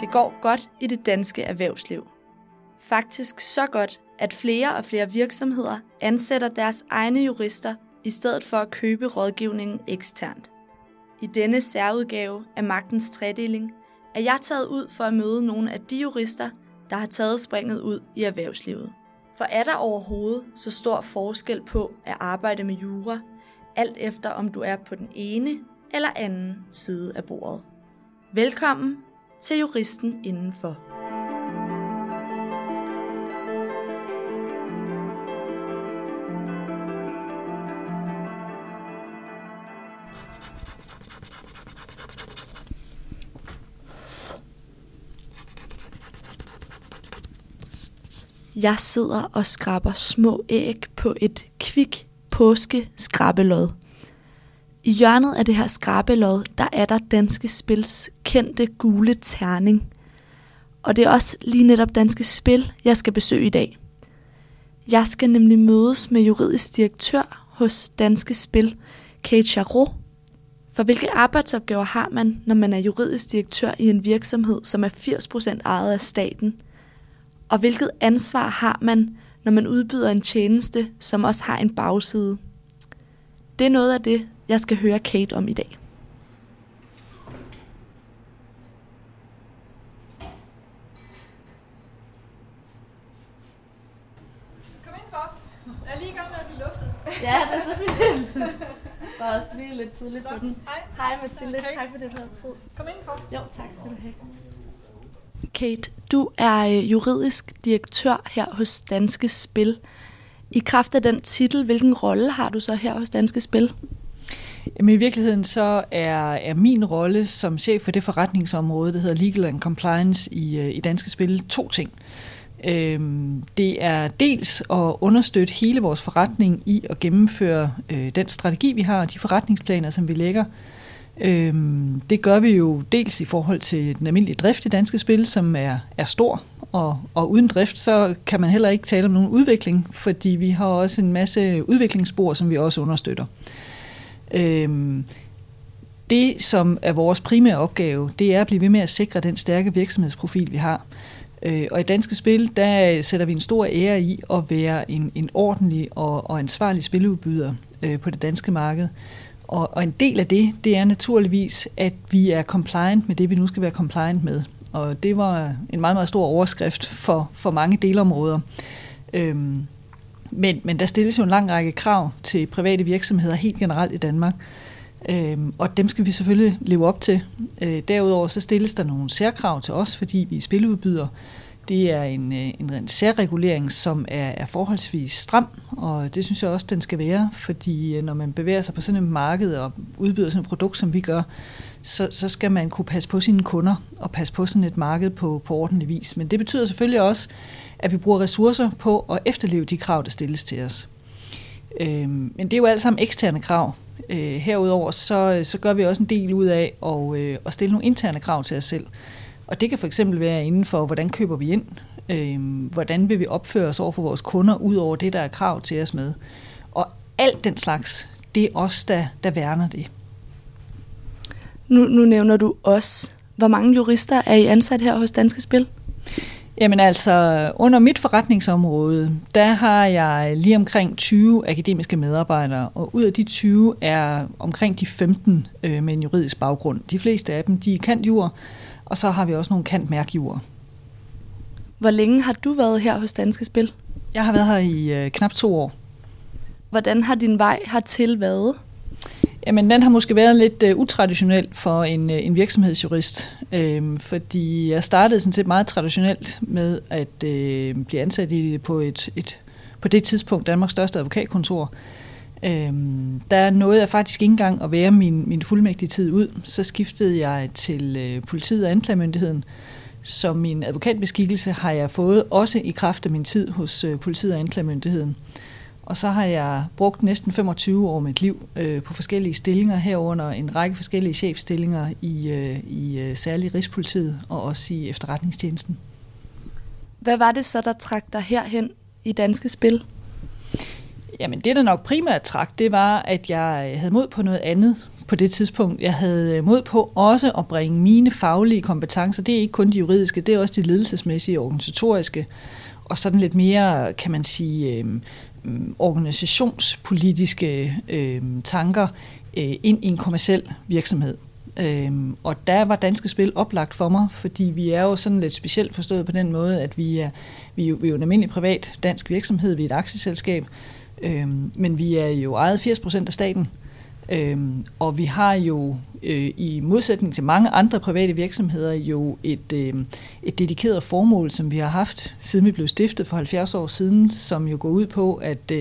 Det går godt i det danske erhvervsliv. Faktisk så godt, at flere og flere virksomheder ansætter deres egne jurister i stedet for at købe rådgivningen eksternt. I denne særudgave af Magtens Tredeling er jeg taget ud for at møde nogle af de jurister, der har taget springet ud i erhvervslivet. For er der overhovedet så stor forskel på at arbejde med jura, alt efter om du er på den ene eller anden side af bordet? Velkommen til Juristen Indenfor. Jeg sidder og skraber små æg på et kvik påske-skrabelod. I hjørnet af det her skrabelod, der er der Danske Spils kendte gule terning. Og det er også lige netop Danske Spil, jeg skal besøge i dag. Jeg skal nemlig mødes med juridisk direktør hos Danske Spil, Kate Tjarro. For hvilke arbejdsopgaver har man, når man er juridisk direktør i en virksomhed, som er 80% ejet af staten? Og hvilket ansvar har man, når man udbyder en tjeneste, som også har en bagside? Det er noget af det, jeg skal høre Kate om i dag. Kom indenfor. Jeg er lige i gang med at blive luftet. Ja, det er så fint. Det var også lige lidt tidligt på den. Hej Mathilde, okay. Tak for det, du havde tid. Kom indenfor. Jo, tak skal du have. Kate, du er juridisk direktør her hos Danske Spil. I kraft af den titel, hvilken rolle har du så her hos Danske Spil? Jamen, i virkeligheden så er min rolle som chef for det forretningsområde, der hedder Legal and Compliance i Danske Spil, to ting. Det er dels at understøtte hele vores forretning i at gennemføre den strategi, vi har, og de forretningsplaner, som vi lægger. Det gør vi jo dels i forhold til den almindelige drift i Danske Spil, som er stor, og uden drift, så kan man heller ikke tale om nogen udvikling, fordi vi har også en masse udviklingsspor, som vi også understøtter. Det, som er vores primære opgave, det er at blive ved med at sikre den stærke virksomhedsprofil, vi har. Og i Danske Spil, der sætter vi en stor ære i at være en ordentlig og ansvarlig spiludbyder på det danske marked. Og en del af det er naturligvis, at vi er compliant med det, vi nu skal være compliant med. Og det var en meget, meget stor overskrift for mange delområder. Men der stilles jo en lang række krav til private virksomheder helt generelt i Danmark. Og dem skal vi selvfølgelig leve op til. Derudover så stilles der nogle særkrav til os, fordi vi er spiludbyder. Det er en særregulering, som er forholdsvis stram, og det synes jeg også, den skal være, fordi når man bevæger sig på sådan et marked og udbyder sådan et produkt, som vi gør, så skal man kunne passe på sine kunder og passe på sådan et marked på ordentlig vis. Men det betyder selvfølgelig også, at vi bruger ressourcer på at efterleve de krav, der stilles til os. Men det er jo alt sammen eksterne krav. Herudover så gør vi også en del ud af at stille nogle interne krav til os selv. Og det kan for eksempel være inden for, hvordan køber vi ind? Hvordan vil vi opføre os over for vores kunder, ud over det, der er krav til os med? Og alt den slags, det er os, der værner det. Nu nævner du os. Hvor mange jurister er I ansat her hos Danske Spil? Jamen altså, under mit forretningsområde, der har jeg lige omkring 20 akademiske medarbejdere, og ud af de 20 er omkring de 15 med en juridisk baggrund. De fleste af dem, de er cand.jur. Og så har vi også nogle cand.merc.jur. Hvor længe har du været her hos Danske Spil? Jeg har været her i knap 2 år. Hvordan har din vej hertil været? Jamen, den har måske været lidt utraditionel for en virksomhedsjurist. Fordi jeg startede sådan set meget traditionelt med at blive ansat på det tidspunkt Danmarks største advokatkontor. Der nåede jeg faktisk ikke engang at være min fuldmægtige tid ud. Så skiftede jeg til politiet og anklagemyndigheden. Så min advokatbeskikkelse har jeg fået også i kraft af min tid hos politiet og anklagemyndigheden. Og så har jeg brugt næsten 25 år af mit liv på forskellige stillinger, herunder en række forskellige chefstillinger i særligt Rigspolitiet og også i Efterretningstjenesten. Hvad var det så, der trak dig herhen i Danske Spil? Jamen det, der nok primært trak, det var, at jeg havde mod på noget andet. på det tidspunkt, jeg havde mod på også at bringe mine faglige kompetencer. Det er ikke kun de juridiske, det er også de ledelsesmæssige, organisatoriske og sådan lidt mere, kan man sige, organisationspolitiske tanker ind i en kommerciel virksomhed. Og der var Danske Spil oplagt for mig, fordi vi er jo sådan lidt specielt forstået på den måde, at vi er jo en almindelig privat dansk virksomhed, vi er et aktieselskab, men vi er jo ejet 80% af staten, og vi har jo i modsætning til mange andre private virksomheder jo et dedikeret formål, som vi har haft, siden vi blev stiftet for 70 år siden, som jo går ud på, at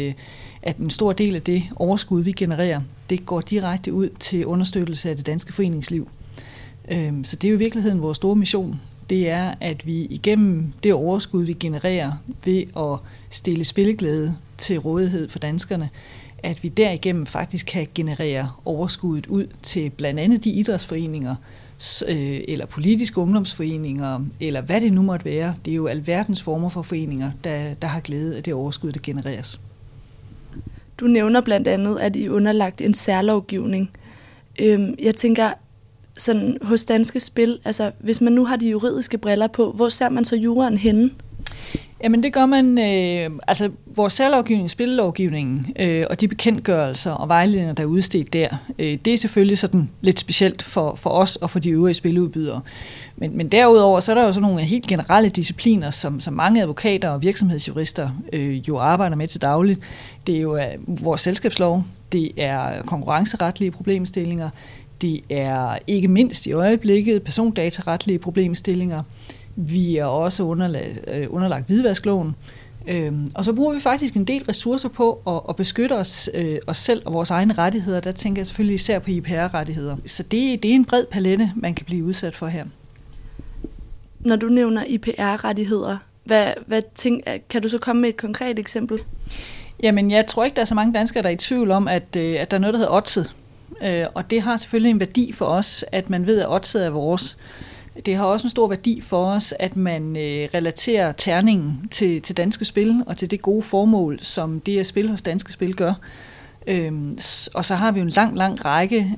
en stor del af det overskud, vi genererer, det går direkte ud til understøttelse af det danske foreningsliv. Så det er jo i virkeligheden vores store mission. Det er, at vi igennem det overskud, vi genererer ved at stille spilleglæde til rådighed for danskerne, at vi derigennem faktisk kan generere overskuddet ud til blandt andet de idrætsforeninger, eller politiske ungdomsforeninger, eller hvad det nu måtte være. Det er jo alverdens former for foreninger, der har glæde af det overskud, der genereres. Du nævner blandt andet, at I underlagt en særlovgivning. Jeg tænker, sådan hos Danske Spil, altså hvis man nu har de juridiske briller på, hvor ser man så juraen henne? Jamen det gør man, altså vores særlovgivning, spillelovgivningen og de bekendtgørelser og vejledninger, der er udstedt der, det er selvfølgelig sådan lidt specielt for os og for de øvrige spiludbydere. Men derudover, så er der jo sådan nogle helt generelle discipliner, som mange advokater og virksomhedsjurister jo arbejder med til dagligt. Det er jo vores selskabslov, det er konkurrenceretlige problemstillinger, det er ikke mindst i øjeblikket persondataretlige problemstillinger. Vi er også underlagt hvidvaskloven, og så bruger vi faktisk en del ressourcer på at beskytte os selv og vores egne rettigheder. Der tænker jeg selvfølgelig især på IPR-rettigheder. Så det er en bred palette, man kan blive udsat for her. Når du nævner IPR-rettigheder, kan du så komme med et konkret eksempel? Jamen, jeg tror ikke, der er så mange danskere, der er i tvivl om, at der er noget, der hedder oddset. Og det har selvfølgelig en værdi for os, at man ved, at oddset er vores. Det har også en stor værdi for os, at man relaterer terningen til Danske Spil og til det gode formål, som det at spille hos Danske Spil gør. Og så har vi jo en lang, lang række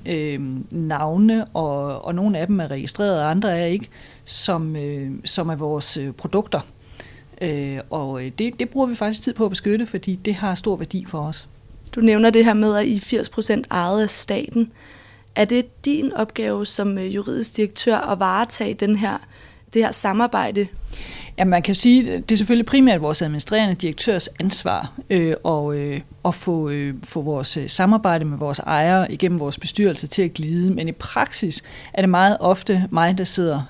navne, og nogle af dem er registreret, og andre er ikke, som er vores produkter. Og det bruger vi faktisk tid på at beskytte, fordi det har stor værdi for os. Du nævner det her med, at I 80% ejet af staten. Er det din opgave som juridisk direktør at varetage det her samarbejde? Ja, man kan sige, at det er selvfølgelig primært vores administrerende direktørs ansvar at få vores samarbejde med vores ejere igennem vores bestyrelse til at glide. Men i praksis er det meget ofte mig, der sidder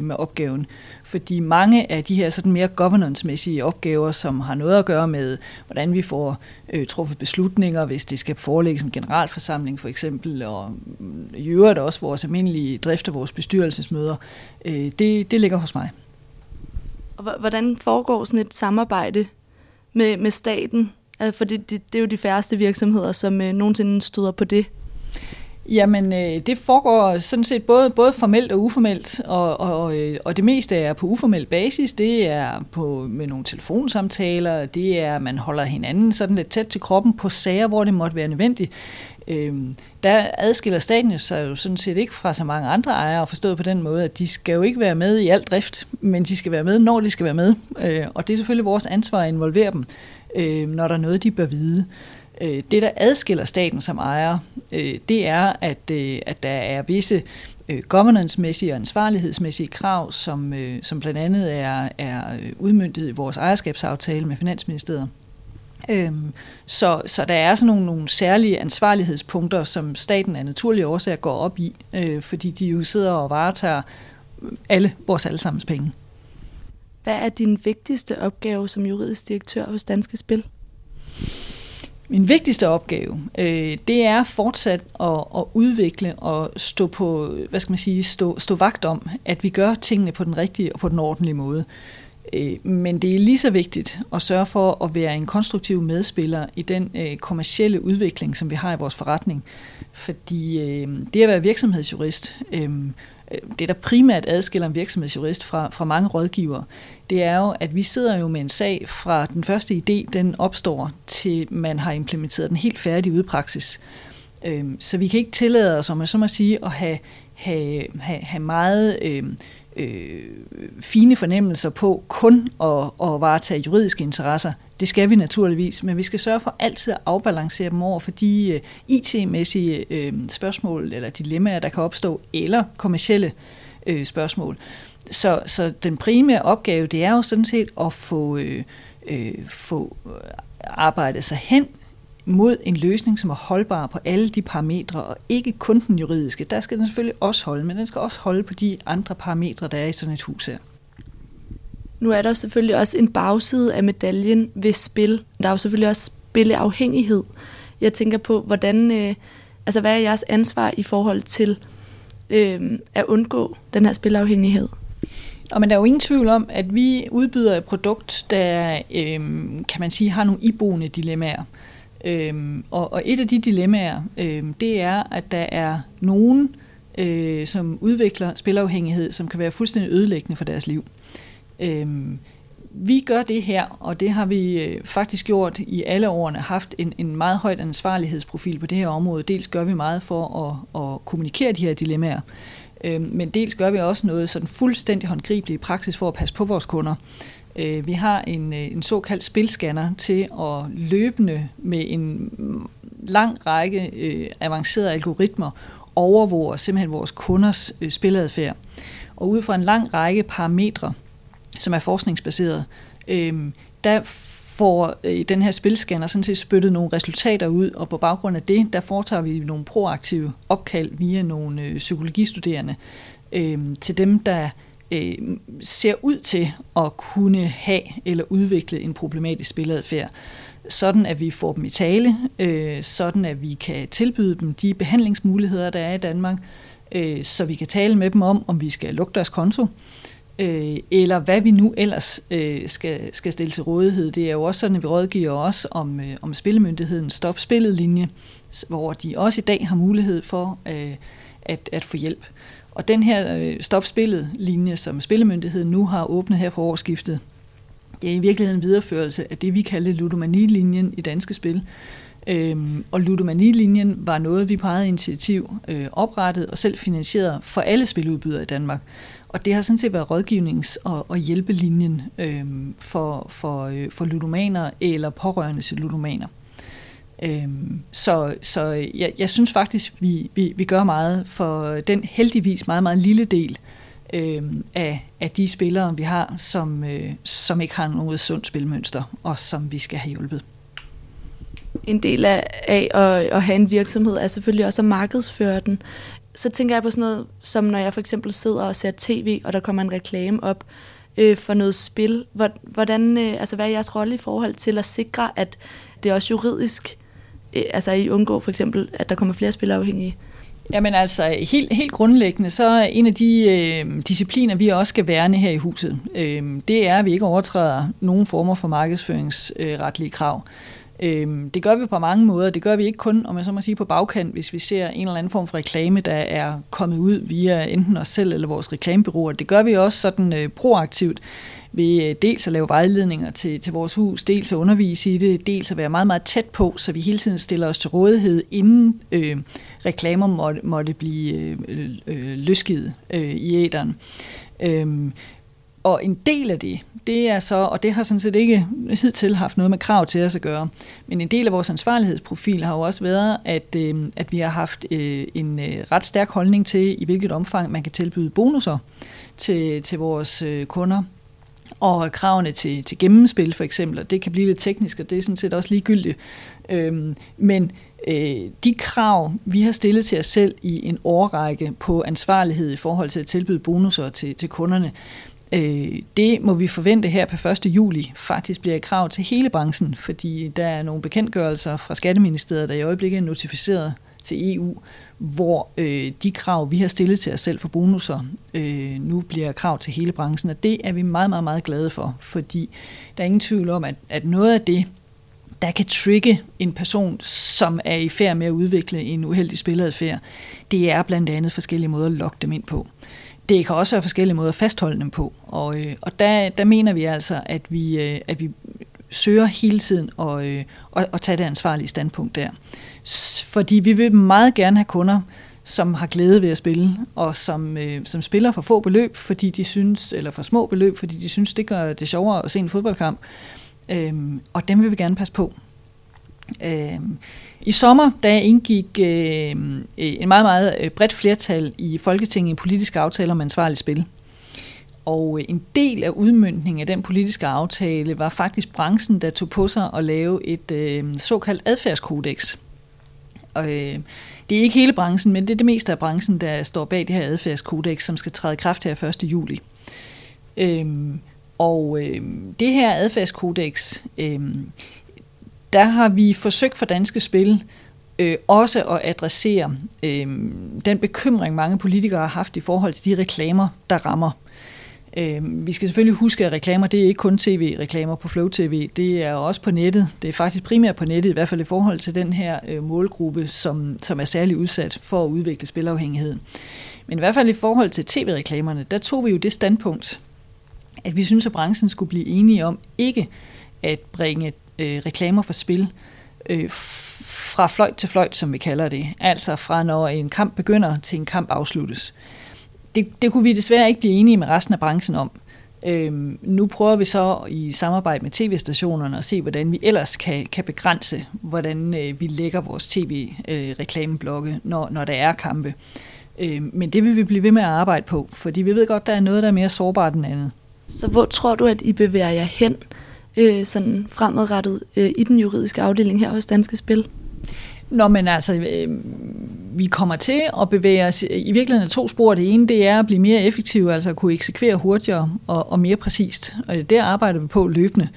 med opgaven. Fordi mange af de her sådan mere governance-mæssige opgaver, som har noget at gøre med, hvordan vi får truffet beslutninger, hvis det skal forelægges en generalforsamling for eksempel, og i øvrigt også vores almindelige drift af vores bestyrelsesmøder, det ligger hos mig. Og hvordan foregår sådan et samarbejde med staten? For det er jo de færreste virksomheder, som nogensinde støder på det. Jamen, det foregår sådan set både formelt og uformelt, og det meste er på uformel basis. Det er med nogle telefonsamtaler, det er, at man holder hinanden sådan lidt tæt til kroppen på sager, hvor det måtte være nødvendigt. Der adskiller staten sig jo sådan set ikke fra så mange andre ejere, forstået på den måde, at de skal jo ikke være med i alt drift, men de skal være med, når de skal være med. Og det er selvfølgelig vores ansvar at involvere dem, når der er noget, de bør vide. Det, der adskiller staten som ejer, det er, at der er visse governance-mæssige og ansvarlighedsmæssige krav, som blandt andet er udmøntet i vores ejerskabsaftale med Finansministeriet. Så der er sådan nogle særlige ansvarlighedspunkter, som staten af naturlige årsager går op i, fordi de jo sidder og varetager alle vores allesammens penge. Hvad er din vigtigste opgave som juridisk direktør hos Danske Spil? Min vigtigste opgave, det er fortsat at udvikle og stå på, hvad skal man sige, stå vagt om, at vi gør tingene på den rigtige og på den ordentlige måde. Men det er lige så vigtigt at sørge for at være en konstruktiv medspiller i den kommercielle udvikling, som vi har i vores forretning. Fordi det at være virksomhedsjurist, det der primært adskiller en virksomhedsjurist fra mange rådgivere, det er jo, at vi sidder jo med en sag fra den første idé, den opstår, til man har implementeret den helt færdig ude i praksis. Så vi kan ikke tillade os, om jeg så må sige, at have meget fine fornemmelser på kun at varetage juridiske interesser. Det skal vi naturligvis, men vi skal sørge for altid at afbalancere dem over for de IT-mæssige spørgsmål eller dilemmaer, der kan opstå, eller kommercielle spørgsmål. Så den primære opgave, det er jo sådan set at få arbejdet sig hen mod en løsning, som er holdbar på alle de parametre, og ikke kun den juridiske. Der skal den selvfølgelig også holde, men den skal også holde på de andre parametre, der er i sådan et hus her. Nu er der selvfølgelig også en bagside af medaljen ved spil. Der er jo selvfølgelig også spilleafhængighed. Jeg tænker på, hvad er jeres ansvar i forhold til at undgå den her spilafhængighed? Og men der er jo ingen tvivl om, at vi udbyder et produkt, der kan man sige har nogle iboende dilemmaer. Og et af de dilemmaer, det er, at der er nogen, som udvikler spilafhængighed, som kan være fuldstændig ødelæggende for deres liv. Vi gør det her, og det har vi faktisk gjort i alle årene, haft en meget højt ansvarlighedsprofil på det her område. Dels gør vi meget for at kommunikere de her dilemmaer, men dels gør vi også noget sådan fuldstændig håndgribeligt i praksis for at passe på vores kunder. Vi har en såkaldt spilscanner til at løbende med en lang række avancerede algoritmer overvåge simpelthen vores kunders spiladfærd. Og ud fra en lang række parametre, som er forskningsbaseret, der får den her spilscanner sådan set spyttet nogle resultater ud, og på baggrund af det, der foretager vi nogle proaktive opkald via nogle psykologistuderende til dem, der ser ud til at kunne have eller udvikle en problematisk spiladfærd. Sådan at vi får dem i tale, sådan at vi kan tilbyde dem de behandlingsmuligheder, der er i Danmark, så vi kan tale med dem om vi skal lukke deres konto, eller hvad vi nu ellers skal stille til rådighed. Det er jo også sådan, at vi rådgiver også om Spillemyndigheden Stop Spillet-linje, hvor de også i dag har mulighed for at få hjælp. Og den her Stop Spillet-linje, som Spillemyndigheden nu har åbnet her på årsskiftet, det er i virkeligheden en videreførelse af det, vi kaldte ludomani-linjen i Danske Spil. Og ludomani-linjen var noget, vi på eget initiativ oprettede og selv finansierede for alle spiludbydere i Danmark. Og det har sådan set været rådgivnings- og hjælpelinjen for ludomaner eller pårørende til ludomaner. Så jeg synes faktisk, vi gør meget for den heldigvis meget, meget lille del af de spillere, vi har, som ikke har noget sundt spilmønster, og som vi skal have hjulpet. En del af at have en virksomhed er selvfølgelig også at markedsføre den. Så tænker jeg på sådan noget, som når jeg for eksempel sidder og ser tv, og der kommer en reklame op for noget spil. Hvad er jeres rolle i forhold til at sikre, at det er også juridisk, at I undgår for eksempel, at der kommer flere spilafhængige? Jamen altså, helt grundlæggende, så er en af de discipliner, vi også skal værne her i huset, det er, at vi ikke overtræder nogen former for markedsføringsretlige krav. Det gør vi på mange måder. Det gør vi ikke kun, om jeg så må sige, på bagkant, hvis vi ser en eller anden form for reklame, der er kommet ud via enten os selv eller vores reklamebureauer. Det gør vi også sådan proaktivt ved dels at lave vejledninger til vores hus, dels at undervise i det, dels at være meget, meget tæt på, så vi hele tiden stiller os til rådighed, inden reklamer måtte blive løsgivet i æteren. Og en del af det er så, og det har sådan set ikke hidtil haft noget med krav til os at gøre, men en del af vores ansvarlighedsprofil har jo også været, at vi har haft en ret stærk holdning til, i hvilket omfang man kan tilbyde bonusser til vores kunder. Og kravene til gennemspil for eksempel, og det kan blive lidt teknisk, og det er sådan set også ligegyldigt. Men de krav, vi har stillet til os selv i en årrække på ansvarlighed i forhold til at tilbyde bonusser til kunderne, det må vi forvente her på 1. juli faktisk bliver et krav til hele branchen, fordi der er nogle bekendtgørelser fra Skatteministeriet, der i øjeblikket er notificeret til EU, hvor de krav, vi har stillet til os selv for bonusser, nu bliver krav til hele branchen. Og det er vi meget, meget, meget glade for, fordi der er ingen tvivl om, at noget af det, der kan trigge en person, som er i færd med at udvikle en uheldig spilleadfærd, det er blandt andet forskellige måder at lokke dem ind på. Det kan også være forskellige måder at fastholde dem på, og der mener vi altså, at vi søger hele tiden at tage det ansvarlige standpunkt der. Fordi vi vil meget gerne have kunder, som har glæde ved at spille, og som spiller for få beløb, fordi de synes, eller for små beløb, fordi de synes, det gør det sjovere at se en fodboldkamp. Og dem vil vi gerne passe på. I sommer, da indgik en meget, meget bredt flertal i Folketinget en politisk aftale om ansvarligt spil. Og en del af udmøntningen af den politiske aftale var faktisk branchen, der tog på sig at lave et såkaldt adfærdskodex. Og det er ikke hele branchen, men det er det meste af branchen, der står bag det her adfærdskodex, som skal træde i kraft her 1. juli. Det her adfærdskodex, der har vi forsøgt for Danske Spil også at adressere den bekymring, mange politikere har haft i forhold til de reklamer, der rammer. Vi skal selvfølgelig huske, at reklamer, det er ikke kun tv-reklamer på Flow TV, det er også på nettet. Det er faktisk primært på nettet, i hvert fald i forhold til den her målgruppe, som er særlig udsat for at udvikle spilafhængigheden. Men i hvert fald i forhold til tv-reklamerne, der tog vi jo det standpunkt, at vi synes, at branchen skulle blive enige om ikke at bringe reklamer for spil fra fløjt til fløjt, som vi kalder det. Altså fra når en kamp begynder til en kamp afsluttes. Det kunne vi desværre ikke blive enige med resten af branchen om. Nu prøver vi så i samarbejde med tv-stationerne at se, hvordan vi ellers kan begrænse, hvordan vi lægger vores tv-reklameblokke, når der er kampe. Men det vil vi blive ved med at arbejde på, fordi vi ved godt, der er noget, der er mere sårbart end andet. Så hvor tror du, at I bevæger jer hen sådan fremadrettet i den juridiske afdeling her hos Danske Spil? Nå, men altså, vi kommer til at bevæge os i virkeligheden to spor. Det ene, det er at blive mere effektive, altså at kunne eksekvere hurtigere og mere præcist. Og der arbejder vi på løbende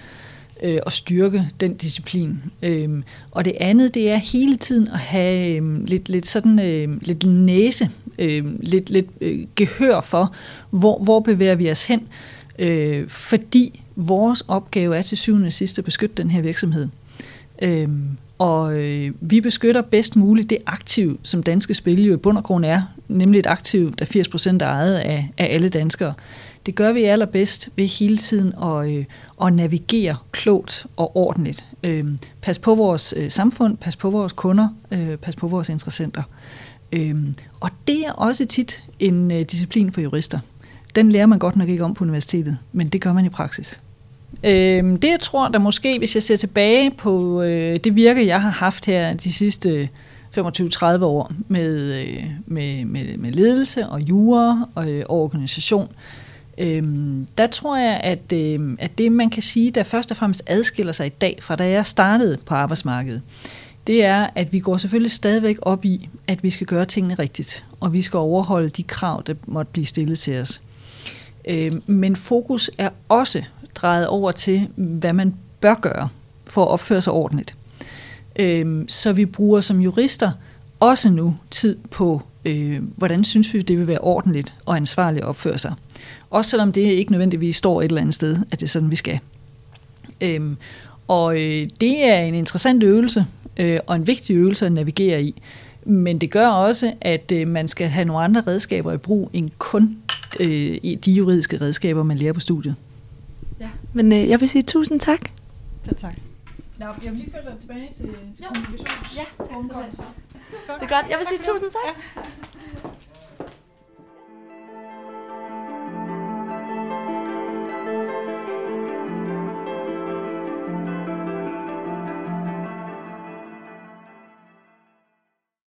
at styrke den disciplin. Og det andet, det er hele tiden at have lidt næse, lidt gehør for, hvor bevæger vi os hen, fordi vores opgave er til syvende og sidst at beskytte den her virksomhed. Vi beskytter bedst muligt det aktiv, som Danske Spil jo i bund og grund er, nemlig et aktiv, der 80% er ejet af alle danskere. Det gør vi allerbedst ved hele tiden at navigere klogt og ordentligt. Pas på vores samfund, pas på vores kunder, pas på vores interessenter. Og det er også tit en disciplin for jurister. Den lærer man godt nok ikke om på universitetet, men det gør man i praksis. Det jeg tror, der måske, hvis jeg ser tilbage på det virke, jeg har haft her de sidste 25-30 år med ledelse og jura og organisation, der tror jeg, at det man kan sige, der først og fremmest adskiller sig i dag fra da jeg startede på arbejdsmarkedet, det er, at vi går selvfølgelig stadigvæk op i, at vi skal gøre tingene rigtigt, og vi skal overholde de krav, der måtte blive stillet til os. Men fokus er også drejet over til, hvad man bør gøre for at opføre sig ordentligt. Så vi bruger som jurister også nu tid på, hvordan synes vi, det vil være ordentligt og ansvarligt at opføre sig. Også selvom det ikke nødvendigvis står et eller andet sted, at det er sådan, vi skal. Det er en interessant øvelse, og en vigtig øvelse at navigere i. Men det gør også, at man skal have nogle andre redskaber i brug, end kun de juridiske redskaber, man lærer på studiet. Ja, men jeg vil sige tusind tak. Så tak. Nå, jeg vil lige følge dig tilbage til kommunikations. Ja, tak så meget. Det er godt. Jeg vil sige tusind tak. Ja.